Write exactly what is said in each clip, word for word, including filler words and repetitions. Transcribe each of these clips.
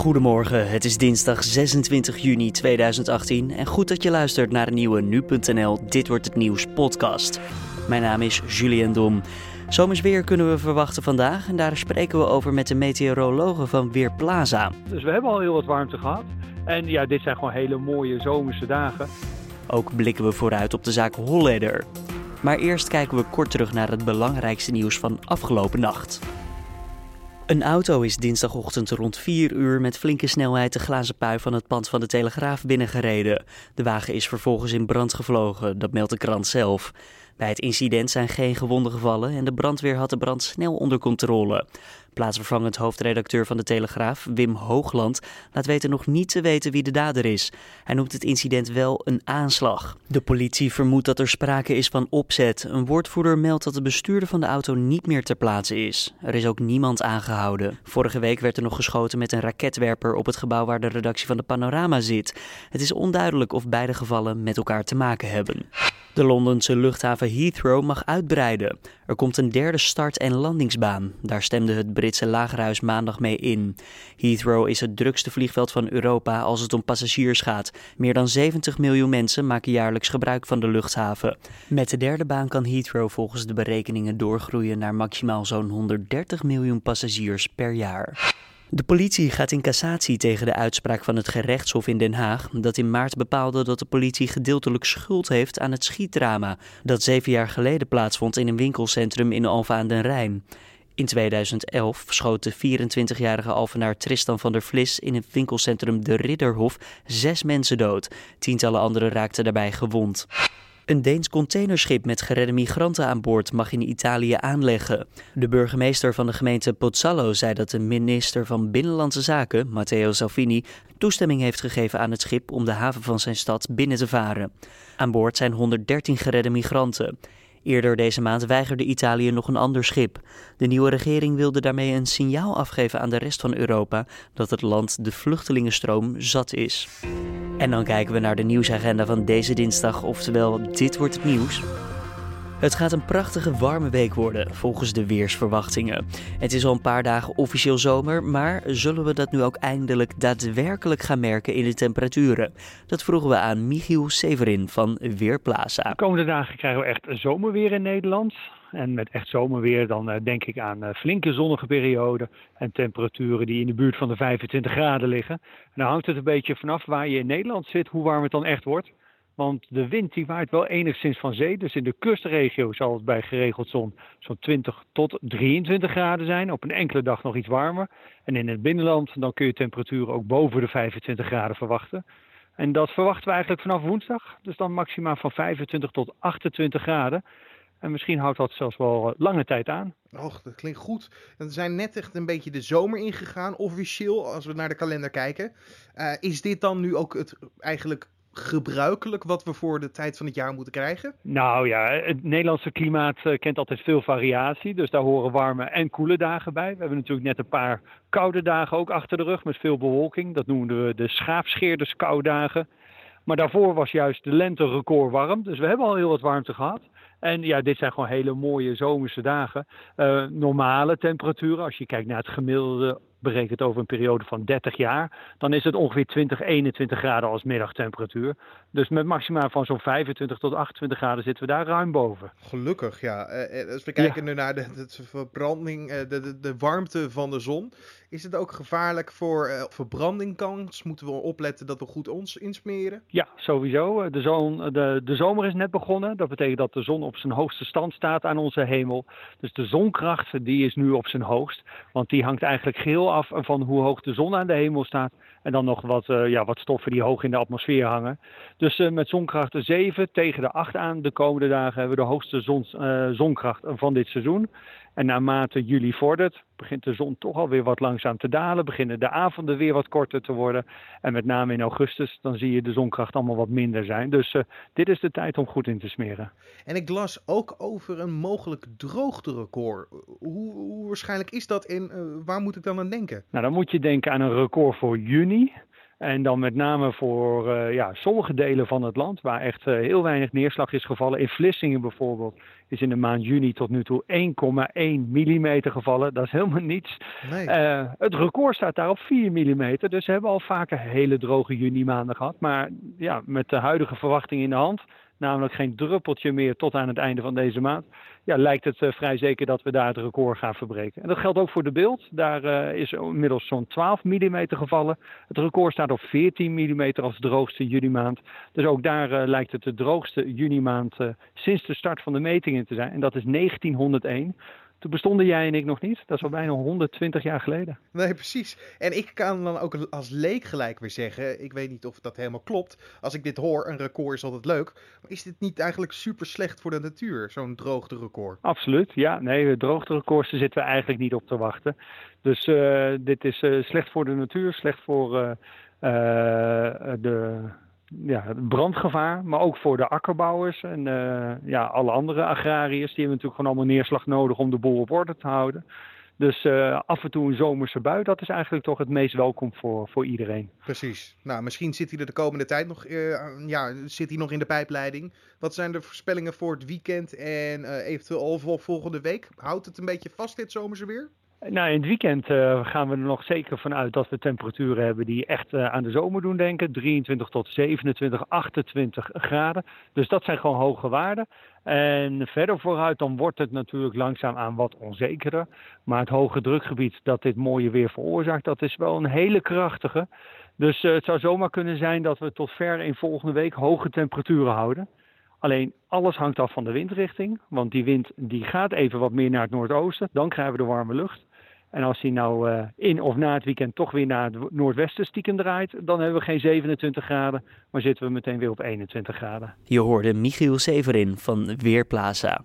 Goedemorgen, het is dinsdag zesentwintig juni tweeduizend achttien en goed dat je luistert naar de nieuwe nu punt n l Dit Wordt Het Nieuws podcast. Mijn naam is Julien Dom. Zomersweer kunnen we verwachten vandaag en daar spreken we over met de meteorologen van Weerplaza. Dus we hebben al heel wat warmte gehad en ja, dit zijn gewoon hele mooie zomerse dagen. Ook blikken we vooruit op de zaak Holleeder. Maar eerst kijken we kort terug naar het belangrijkste nieuws van afgelopen nacht. Een auto is dinsdagochtend rond vier uur met flinke snelheid de glazen pui van het pand van De Telegraaf binnengereden. De wagen is vervolgens in brand gevlogen, dat meldt de krant zelf. Bij het incident zijn geen gewonden gevallen en de brandweer had de brand snel onder controle. Plaatsvervangend hoofdredacteur van De Telegraaf, Wim Hoogland, laat weten nog niet te weten wie de dader is. Hij noemt het incident wel een aanslag. De politie vermoedt dat er sprake is van opzet. Een woordvoerder meldt dat de bestuurder van de auto niet meer ter plaatse is. Er is ook niemand aangehouden. Vorige week werd er nog geschoten met een raketwerper op het gebouw waar de redactie van de Panorama zit. Het is onduidelijk of beide gevallen met elkaar te maken hebben. De Londense luchthaven Heathrow mag uitbreiden. Er komt een derde start- en landingsbaan. Daar stemde het Britse lagerhuis maandag mee in. Heathrow is het drukste vliegveld van Europa als het om passagiers gaat. Meer dan zeventig miljoen mensen maken jaarlijks gebruik van de luchthaven. Met de derde baan kan Heathrow volgens de berekeningen doorgroeien naar maximaal zo'n honderddertig miljoen passagiers per jaar. De politie gaat in cassatie tegen de uitspraak van het gerechtshof in Den Haag dat in maart bepaalde dat de politie gedeeltelijk schuld heeft aan het schietdrama dat zeven jaar geleden plaatsvond in een winkelcentrum in Alphen aan den Rijn. In tweeduizend elf schoot de vierentwintigjarige Alphenaar Tristan van der Vlis in het winkelcentrum De Ridderhof zes mensen dood. Tientallen anderen raakten daarbij gewond. Een Deens containerschip met geredde migranten aan boord mag in Italië aanleggen. De burgemeester van de gemeente Pozzallo zei dat de minister van Binnenlandse Zaken, Matteo Salvini, toestemming heeft gegeven aan het schip om de haven van zijn stad binnen te varen. Aan boord zijn honderddertien geredde migranten. Eerder deze maand weigerde Italië nog een ander schip. De nieuwe regering wilde daarmee een signaal afgeven aan de rest van Europa dat het land de vluchtelingenstroom zat is. En dan kijken we naar de nieuwsagenda van deze dinsdag, oftewel Dit Wordt Het Nieuws. Het gaat een prachtige warme week worden, volgens de weersverwachtingen. Het is al een paar dagen officieel zomer, maar zullen we dat nu ook eindelijk daadwerkelijk gaan merken in de temperaturen? Dat vroegen we aan Michiel Severin van Weerplaza. De komende dagen krijgen we echt zomerweer in Nederland. En met echt zomerweer dan denk ik aan flinke zonnige perioden en temperaturen die in de buurt van de vijfentwintig graden liggen. En dan hangt het een beetje vanaf waar je in Nederland zit, hoe warm het dan echt wordt. Want de wind die waait wel enigszins van zee. Dus in de kustregio zal het bij geregeld zon zo'n twintig tot drieëntwintig graden zijn. Op een enkele dag nog iets warmer. En in het binnenland dan kun je temperaturen ook boven de vijfentwintig graden verwachten. En dat verwachten we eigenlijk vanaf woensdag. Dus dan maximaal van vijfentwintig tot achtentwintig graden. En misschien houdt dat zelfs wel lange tijd aan. Och, dat klinkt goed. We zijn net echt een beetje de zomer ingegaan, officieel, als we naar de kalender kijken. Uh, is dit dan nu ook het eigenlijk gebruikelijk wat we voor de tijd van het jaar moeten krijgen? Nou ja, het Nederlandse klimaat kent altijd veel variatie. Dus daar horen warme en koele dagen bij. We hebben natuurlijk net een paar koude dagen ook achter de rug met veel bewolking. Dat noemden we de schaapscheerderskoudagen. Maar daarvoor was juist de lente record warm. Dus we hebben al heel wat warmte gehad. En ja, dit zijn gewoon hele mooie zomerse dagen. Uh, normale temperaturen, als je kijkt naar het gemiddelde berekend over een periode van dertig jaar... dan is het ongeveer twintig, eenentwintig graden als middagtemperatuur. Dus met maximaal van zo'n vijfentwintig tot achtentwintig graden zitten we daar ruim boven. Gelukkig, ja. Uh, als we kijken ja. naar de, de verbranding, de, de, de warmte van de zon, is het ook gevaarlijk voor uh, verbrandingkans? Moeten we opletten dat we goed ons insmeren? Ja, sowieso. De, zon, de, de zomer is net begonnen. Dat betekent dat de zon op zijn hoogste stand staat aan onze hemel. Dus de zonkracht die is nu op zijn hoogst. Want die hangt eigenlijk geheel af van hoe hoog de zon aan de hemel staat. En dan nog wat, uh, ja, wat stoffen die hoog in de atmosfeer hangen. Dus uh, met zonkracht zeven tegen de acht aan de komende dagen hebben we de hoogste zon, uh, zonkracht van dit seizoen. En naarmate juli vordert, begint de zon toch alweer wat langzaam te dalen. Beginnen de avonden weer wat korter te worden. En met name in augustus, dan zie je de zonkracht allemaal wat minder zijn. Dus uh, dit is de tijd om goed in te smeren. En ik las ook over een mogelijk droogterecord. Hoe, hoe waarschijnlijk is dat en uh, waar moet ik dan aan denken? Nou, dan moet je denken aan een record voor juni. En dan met name voor uh, ja, sommige delen van het land waar echt uh, heel weinig neerslag is gevallen. In Vlissingen bijvoorbeeld is in de maand juni tot nu toe één komma één millimeter gevallen. Dat is helemaal niets. Nee. Uh, het record staat daar op vier millimeter. Dus we hebben al vaker hele droge juni maanden gehad. Maar ja, met de huidige verwachting in de hand, namelijk geen druppeltje meer tot aan het einde van deze maand, ja, lijkt het uh, vrij zeker dat we daar het record gaan verbreken. En dat geldt ook voor de Bilt. Daar uh, is inmiddels zo'n twaalf millimeter gevallen. Het record staat op veertien millimeter als droogste juni maand. Dus ook daar uh, lijkt het de droogste juni maand uh, sinds de start van de metingen te zijn. En dat is negentienhonderdéén. Toen bestonden jij en ik nog niet. Dat is al bijna honderdtwintig jaar geleden. Nee, precies. En ik kan dan ook als leek gelijk weer zeggen, ik weet niet of dat helemaal klopt. Als ik dit hoor, een record is altijd leuk. Maar is dit niet eigenlijk super slecht voor de natuur, zo'n droogte record? Absoluut, ja. Nee, droogte records zitten we eigenlijk niet op te wachten. Dus uh, dit is uh, slecht voor de natuur, slecht voor uh, uh, de... Ja, brandgevaar, maar ook voor de akkerbouwers en uh, ja, alle andere agrariërs. Die hebben natuurlijk gewoon allemaal neerslag nodig om de boel op orde te houden. Dus uh, af en toe een zomerse bui, dat is eigenlijk toch het meest welkom voor, voor iedereen. Precies. Nou, misschien zit hij er de komende tijd nog, uh, ja, zit hij nog in de pijpleiding. Wat zijn de voorspellingen voor het weekend en uh, eventueel voor volgende week? Houdt het een beetje vast dit zomerse weer? Nou, in het weekend uh, gaan we er nog zeker vanuit dat we temperaturen hebben die echt uh, aan de zomer doen denken. drieëntwintig tot zevenentwintig, achtentwintig graden. Dus dat zijn gewoon hoge waarden. En verder vooruit dan wordt het natuurlijk langzaamaan wat onzekerder. Maar het hoge drukgebied dat dit mooie weer veroorzaakt, dat is wel een hele krachtige. Dus uh, het zou zomaar kunnen zijn dat we tot ver in volgende week hoge temperaturen houden. Alleen alles hangt af van de windrichting. Want die wind die gaat even wat meer naar het noordoosten. Dan krijgen we de warme lucht. En als die nou uh, in of na het weekend toch weer naar het noordwesten stiekem draait, dan hebben we geen zevenentwintig graden, maar zitten we meteen weer op eenentwintig graden. Je hoorde Michiel Severin van Weerplaza.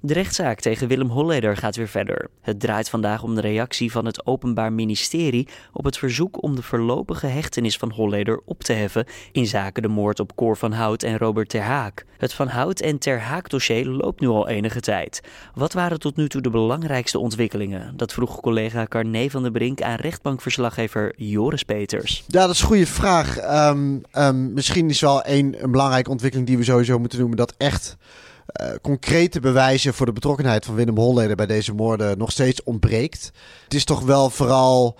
De rechtszaak tegen Willem Holleeder gaat weer verder. Het draait vandaag om de reactie van het Openbaar Ministerie op het verzoek om de voorlopige hechtenis van Holleeder op te heffen inzake de moord op Cor van Hout en Robert Ter Haak. Het Van Hout en Ter Haak dossier loopt nu al enige tijd. Wat waren tot nu toe de belangrijkste ontwikkelingen? Dat vroeg collega Carné van der Brink aan rechtbankverslaggever Joris Peters. Ja, dat is een goede vraag. Um, um, misschien is wel één een belangrijke ontwikkeling die we sowieso moeten noemen, dat echt Uh, concrete bewijzen voor de betrokkenheid van Willem Holleeder bij deze moorden nog steeds ontbreekt. Het is toch wel vooral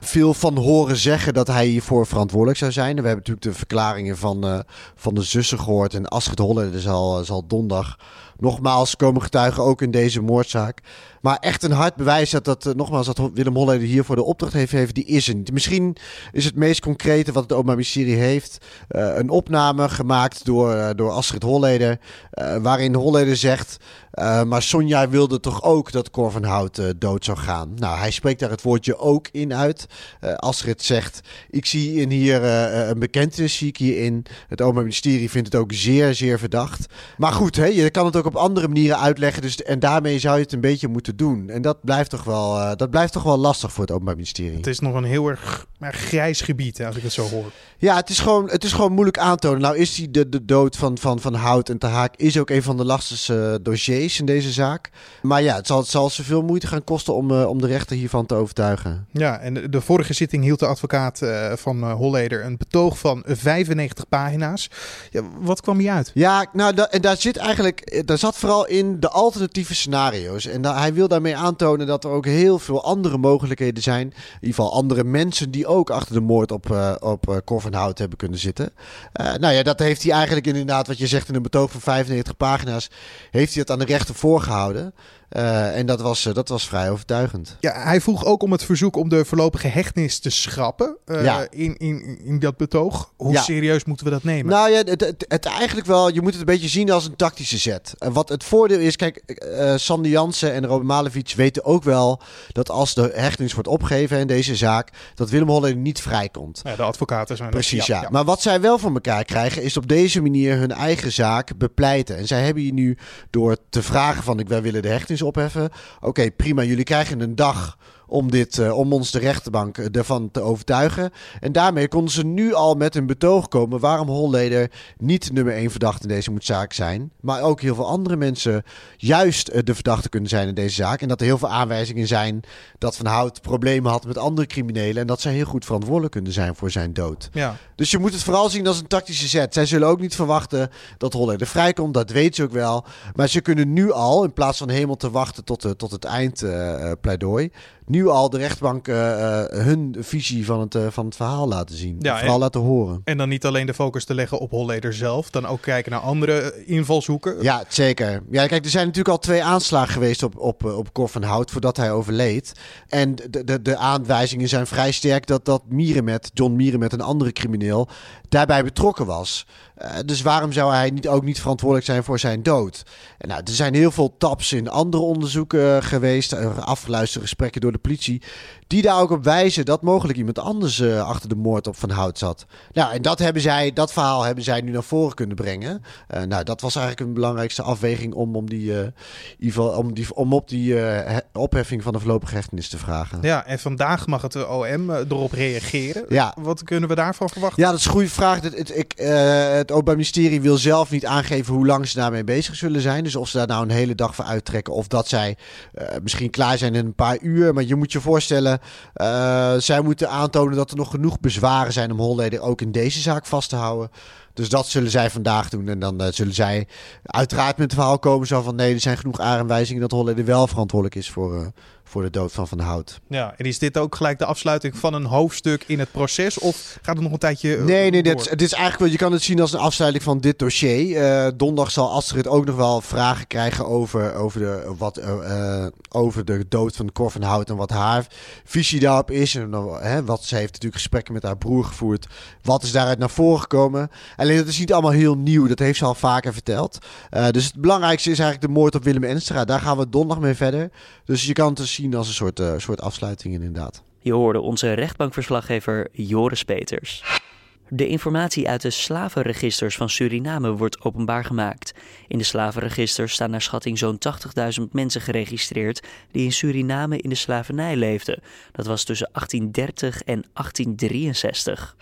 veel van horen zeggen dat hij hiervoor verantwoordelijk zou zijn. We hebben natuurlijk de verklaringen van, uh, van de zussen gehoord en Astrid Holleeder zal, zal donderdag nogmaals komen getuigen, ook in deze moordzaak. Maar echt een hard bewijs dat, dat uh, nogmaals dat Willem Holleeder hiervoor de opdracht heeft, heeft, die is er niet. Misschien is het meest concrete wat het Openbaar Ministerie heeft uh, een opname gemaakt door, uh, door Astrid Holleeder, uh, waarin Holleeder zegt, uh, maar Sonja wilde toch ook dat Cor van Hout uh, dood zou gaan. Nou, hij spreekt daar het woordje ook in uit. Uh, Astrid zegt, ik zie in hier uh, een bekentenis, zie ik hierin. Het Openbaar Ministerie vindt het ook zeer, zeer verdacht. Maar goed, hè, je kan het ook op andere manieren uitleggen. Dus, en daarmee zou je het een beetje moeten doen. En dat blijft toch wel, uh, dat blijft toch wel lastig voor het Openbaar Ministerie. Het is nog een heel erg maar grijs gebied, hè, als ik het zo hoor. Ja, het is gewoon, het is gewoon moeilijk aantonen. Nou is die de, de dood van, van, van Hout en Ter Haak is ook een van de lastigste dossiers in deze zaak. Maar ja, het zal, het zal ze veel moeite gaan kosten om, uh, om de rechter hiervan te overtuigen. Ja, en de, de vorige zitting hield de advocaat uh, van uh, Holleeder een betoog van vijfennegentig pagina's. Ja, wat kwam hier uit? Ja, nou, da, en daar zit eigenlijk, daar zat vooral in de alternatieve scenario's. En da, hij wil daarmee aantonen dat er ook heel veel andere mogelijkheden zijn. In ieder geval andere mensen die ook achter de moord op, uh, op uh, Cor van Hout hebben kunnen zitten. Uh, nou ja, dat heeft hij eigenlijk inderdaad, wat je zegt, in een betoog van vijfennegentig pagina's, heeft hij dat aan de rechter voorgehouden. Uh, en dat was, uh, dat was vrij overtuigend. Ja, hij vroeg ook om het verzoek om de voorlopige hechtenis te schrappen uh, ja. in, in, in dat betoog. Hoe ja. serieus moeten we dat nemen? Nou ja, het, het, het eigenlijk wel, je moet het een beetje zien als een tactische zet. En wat het voordeel is, kijk, uh, Sandy Jansen en Robert Malevits weten ook wel dat als de hechtenis wordt opgegeven in deze zaak, dat Willem Holleeder niet vrijkomt. Ja, de advocaten zijn precies, dat, ja, ja. ja. Maar wat zij wel voor elkaar krijgen, is op deze manier hun eigen zaak bepleiten. En zij hebben hier nu door te vragen van, wij willen de hechtenis opheffen. Oké, okay, prima, jullie krijgen een dag om, dit, uh, om ons de rechterbank ervan te overtuigen. En daarmee konden ze nu al met een betoog komen waarom Holleeder niet nummer één verdachte in deze zaak zijn. Maar ook heel veel andere mensen juist uh, de verdachte kunnen zijn in deze zaak. En dat er heel veel aanwijzingen zijn dat Van Hout problemen had met andere criminelen. En dat zij heel goed verantwoordelijk kunnen zijn voor zijn dood. Ja. Dus je moet het vooral zien als een tactische zet. Zij zullen ook niet verwachten dat Holleeder vrijkomt. Dat weet ze ook wel. Maar ze kunnen nu al, in plaats van helemaal te wachten tot, de, tot het eindpleidooi... Uh, nu al de rechtbank uh, uh, hun visie van het, uh, van het verhaal laten zien. Ja, vooral en, laten horen. En dan niet alleen de focus te leggen op Holleeder zelf. Dan ook kijken naar andere invalshoeken. Ja, zeker. Ja, kijk, er zijn natuurlijk al twee aanslagen geweest op, op, op Cor van Hout voordat hij overleed. En de, de, de aanwijzingen zijn vrij sterk dat, dat Mierenmet, John Mierenmet, een andere crimineel, daarbij betrokken was. Uh, dus waarom zou hij niet, ook niet verantwoordelijk zijn voor zijn dood? En nou, er zijn heel veel taps in andere onderzoeken geweest, afgeluisterde gesprekken door de politie, die daar ook op wijzen dat mogelijk iemand anders uh, achter de moord op Van Hout zat. Nou, en dat hebben zij, dat verhaal hebben zij nu naar voren kunnen brengen. Uh, nou, dat was eigenlijk een belangrijkste afweging om, om, die, uh, om, die, om op die uh, opheffing van de voorlopige hechtenis te vragen. Ja, en vandaag mag het O M erop reageren. Ja. Wat kunnen we daarvan verwachten? Ja, dat is een goede vraag. Het, het, ik, uh, het Openbaar Ministerie wil zelf niet aangeven hoe lang ze daarmee bezig zullen zijn. Dus of ze daar nou een hele dag voor uittrekken of dat zij uh, misschien klaar zijn in een paar uur. Maar je moet je voorstellen, uh, zij moeten aantonen dat er nog genoeg bezwaren zijn om Holleeder ook in deze zaak vast te houden. Dus dat zullen zij vandaag doen. En dan uh, zullen zij uiteraard met het verhaal komen zo van nee, er zijn genoeg aanwijzingen dat Holleeder wel verantwoordelijk is voor, uh, voor de dood van Van Hout. Ja, en is dit ook gelijk de afsluiting van een hoofdstuk in het proces? Of gaat het nog een tijdje uh, Nee, nee, dit is, dit is eigenlijk wel, je kan het zien als een afsluiting van dit dossier. Uh, donderdag zal Astrid ook nog wel vragen krijgen over, over, de, wat, uh, uh, over de dood van Cor van Hout en wat haar visie daarop is. En uh, hè, wat, ze heeft natuurlijk gesprekken met haar broer gevoerd. Wat is daaruit naar voren gekomen? Alleen dat is niet allemaal heel nieuw. Dat heeft ze al vaker verteld. Uh, dus het belangrijkste is eigenlijk de moord op Willem Enstra. Daar gaan we donderdag mee verder. Dus je kan het dus zien als een soort, uh, soort afsluiting inderdaad. Je hoorde onze rechtbankverslaggever Joris Peters. De informatie uit de slavenregisters van Suriname wordt openbaar gemaakt. In de slavenregisters staan naar schatting zo'n tachtigduizend mensen geregistreerd die in Suriname in de slavernij leefden. Dat was tussen achttien dertig en achttien drieënzestig.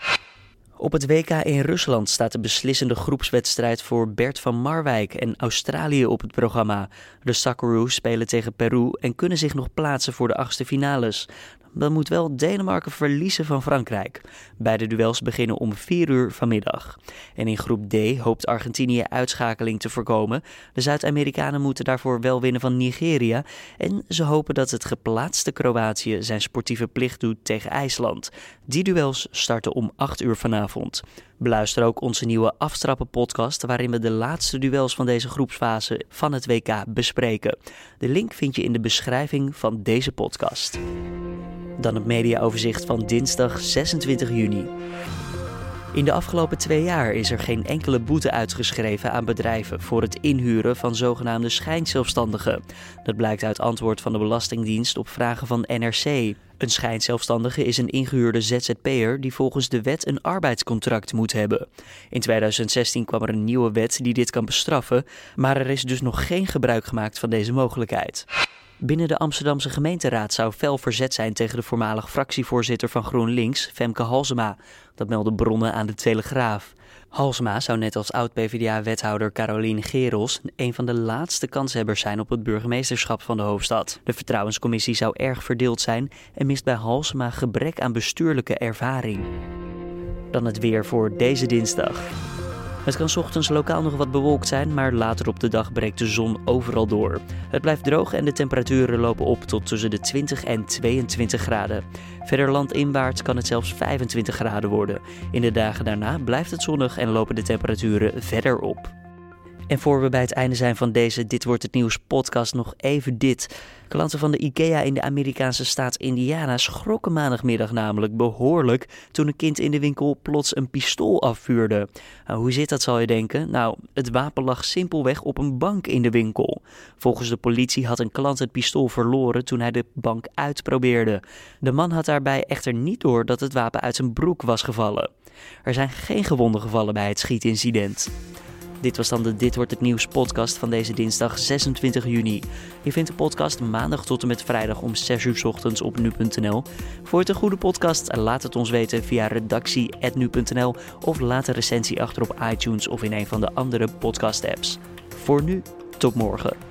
Op het W K in Rusland staat de beslissende groepswedstrijd voor Bert van Marwijk en Australië op het programma. De Socceroos spelen tegen Peru en kunnen zich nog plaatsen voor de achtste finales. Dan moet wel Denemarken verliezen van Frankrijk. Beide duels beginnen om vier uur vanmiddag. En in groep D hoopt Argentinië uitschakeling te voorkomen. De Zuid-Amerikanen moeten daarvoor wel winnen van Nigeria. En ze hopen dat het geplaatste Kroatië zijn sportieve plicht doet tegen IJsland. Die duels starten om acht uur vanavond. Beluister ook onze nieuwe Aftrappen-podcast, waarin we de laatste duels van deze groepsfase van het W K bespreken. De link vind je in de beschrijving van deze podcast. Dan het mediaoverzicht van dinsdag zesentwintig juni. In de afgelopen twee jaar is er geen enkele boete uitgeschreven aan bedrijven voor het inhuren van zogenaamde schijnzelfstandigen. Dat blijkt uit antwoord van de Belastingdienst op vragen van N R C. Een schijnzelfstandige is een ingehuurde Z Z P'er die volgens de wet een arbeidscontract moet hebben. In tweeduizend zestien kwam er een nieuwe wet die dit kan bestraffen, maar er is dus nog geen gebruik gemaakt van deze mogelijkheid. Binnen de Amsterdamse gemeenteraad zou fel verzet zijn tegen de voormalig fractievoorzitter van GroenLinks, Femke Halsema. Dat melden bronnen aan De Telegraaf. Halsema zou net als oud-P V D A-wethouder Caroline Gerels een van de laatste kanshebbers zijn op het burgemeesterschap van de hoofdstad. De vertrouwenscommissie zou erg verdeeld zijn en mist bij Halsema gebrek aan bestuurlijke ervaring. Dan het weer voor deze dinsdag. Het kan 's ochtends lokaal nog wat bewolkt zijn, maar later op de dag breekt de zon overal door. Het blijft droog en de temperaturen lopen op tot tussen de twintig en tweeëntwintig graden. Verder landinwaarts kan het zelfs vijfentwintig graden worden. In de dagen daarna blijft het zonnig en lopen de temperaturen verder op. En voor we bij het einde zijn van deze Dit Wordt Het Nieuws podcast nog even dit. Klanten van de IKEA in de Amerikaanse staat Indiana schrokken maandagmiddag namelijk behoorlijk toen een kind in de winkel plots een pistool afvuurde. Nou, hoe zit dat, zal je denken? Nou, het wapen lag simpelweg op een bank in de winkel. Volgens de politie had een klant het pistool verloren toen hij de bank uitprobeerde. De man had daarbij echter niet door dat het wapen uit zijn broek was gevallen. Er zijn geen gewonden gevallen bij het schietincident. Dit was dan de Dit Wordt Het Nieuws podcast van deze dinsdag zesentwintig juni. Je vindt de podcast maandag tot en met vrijdag om zes uur 's ochtends op nu punt n l. Voor het een goede podcast, laat het ons weten via redactie apenstaartje nu punt n l of laat een recensie achter op iTunes of in een van de andere podcast apps. Voor nu, tot morgen.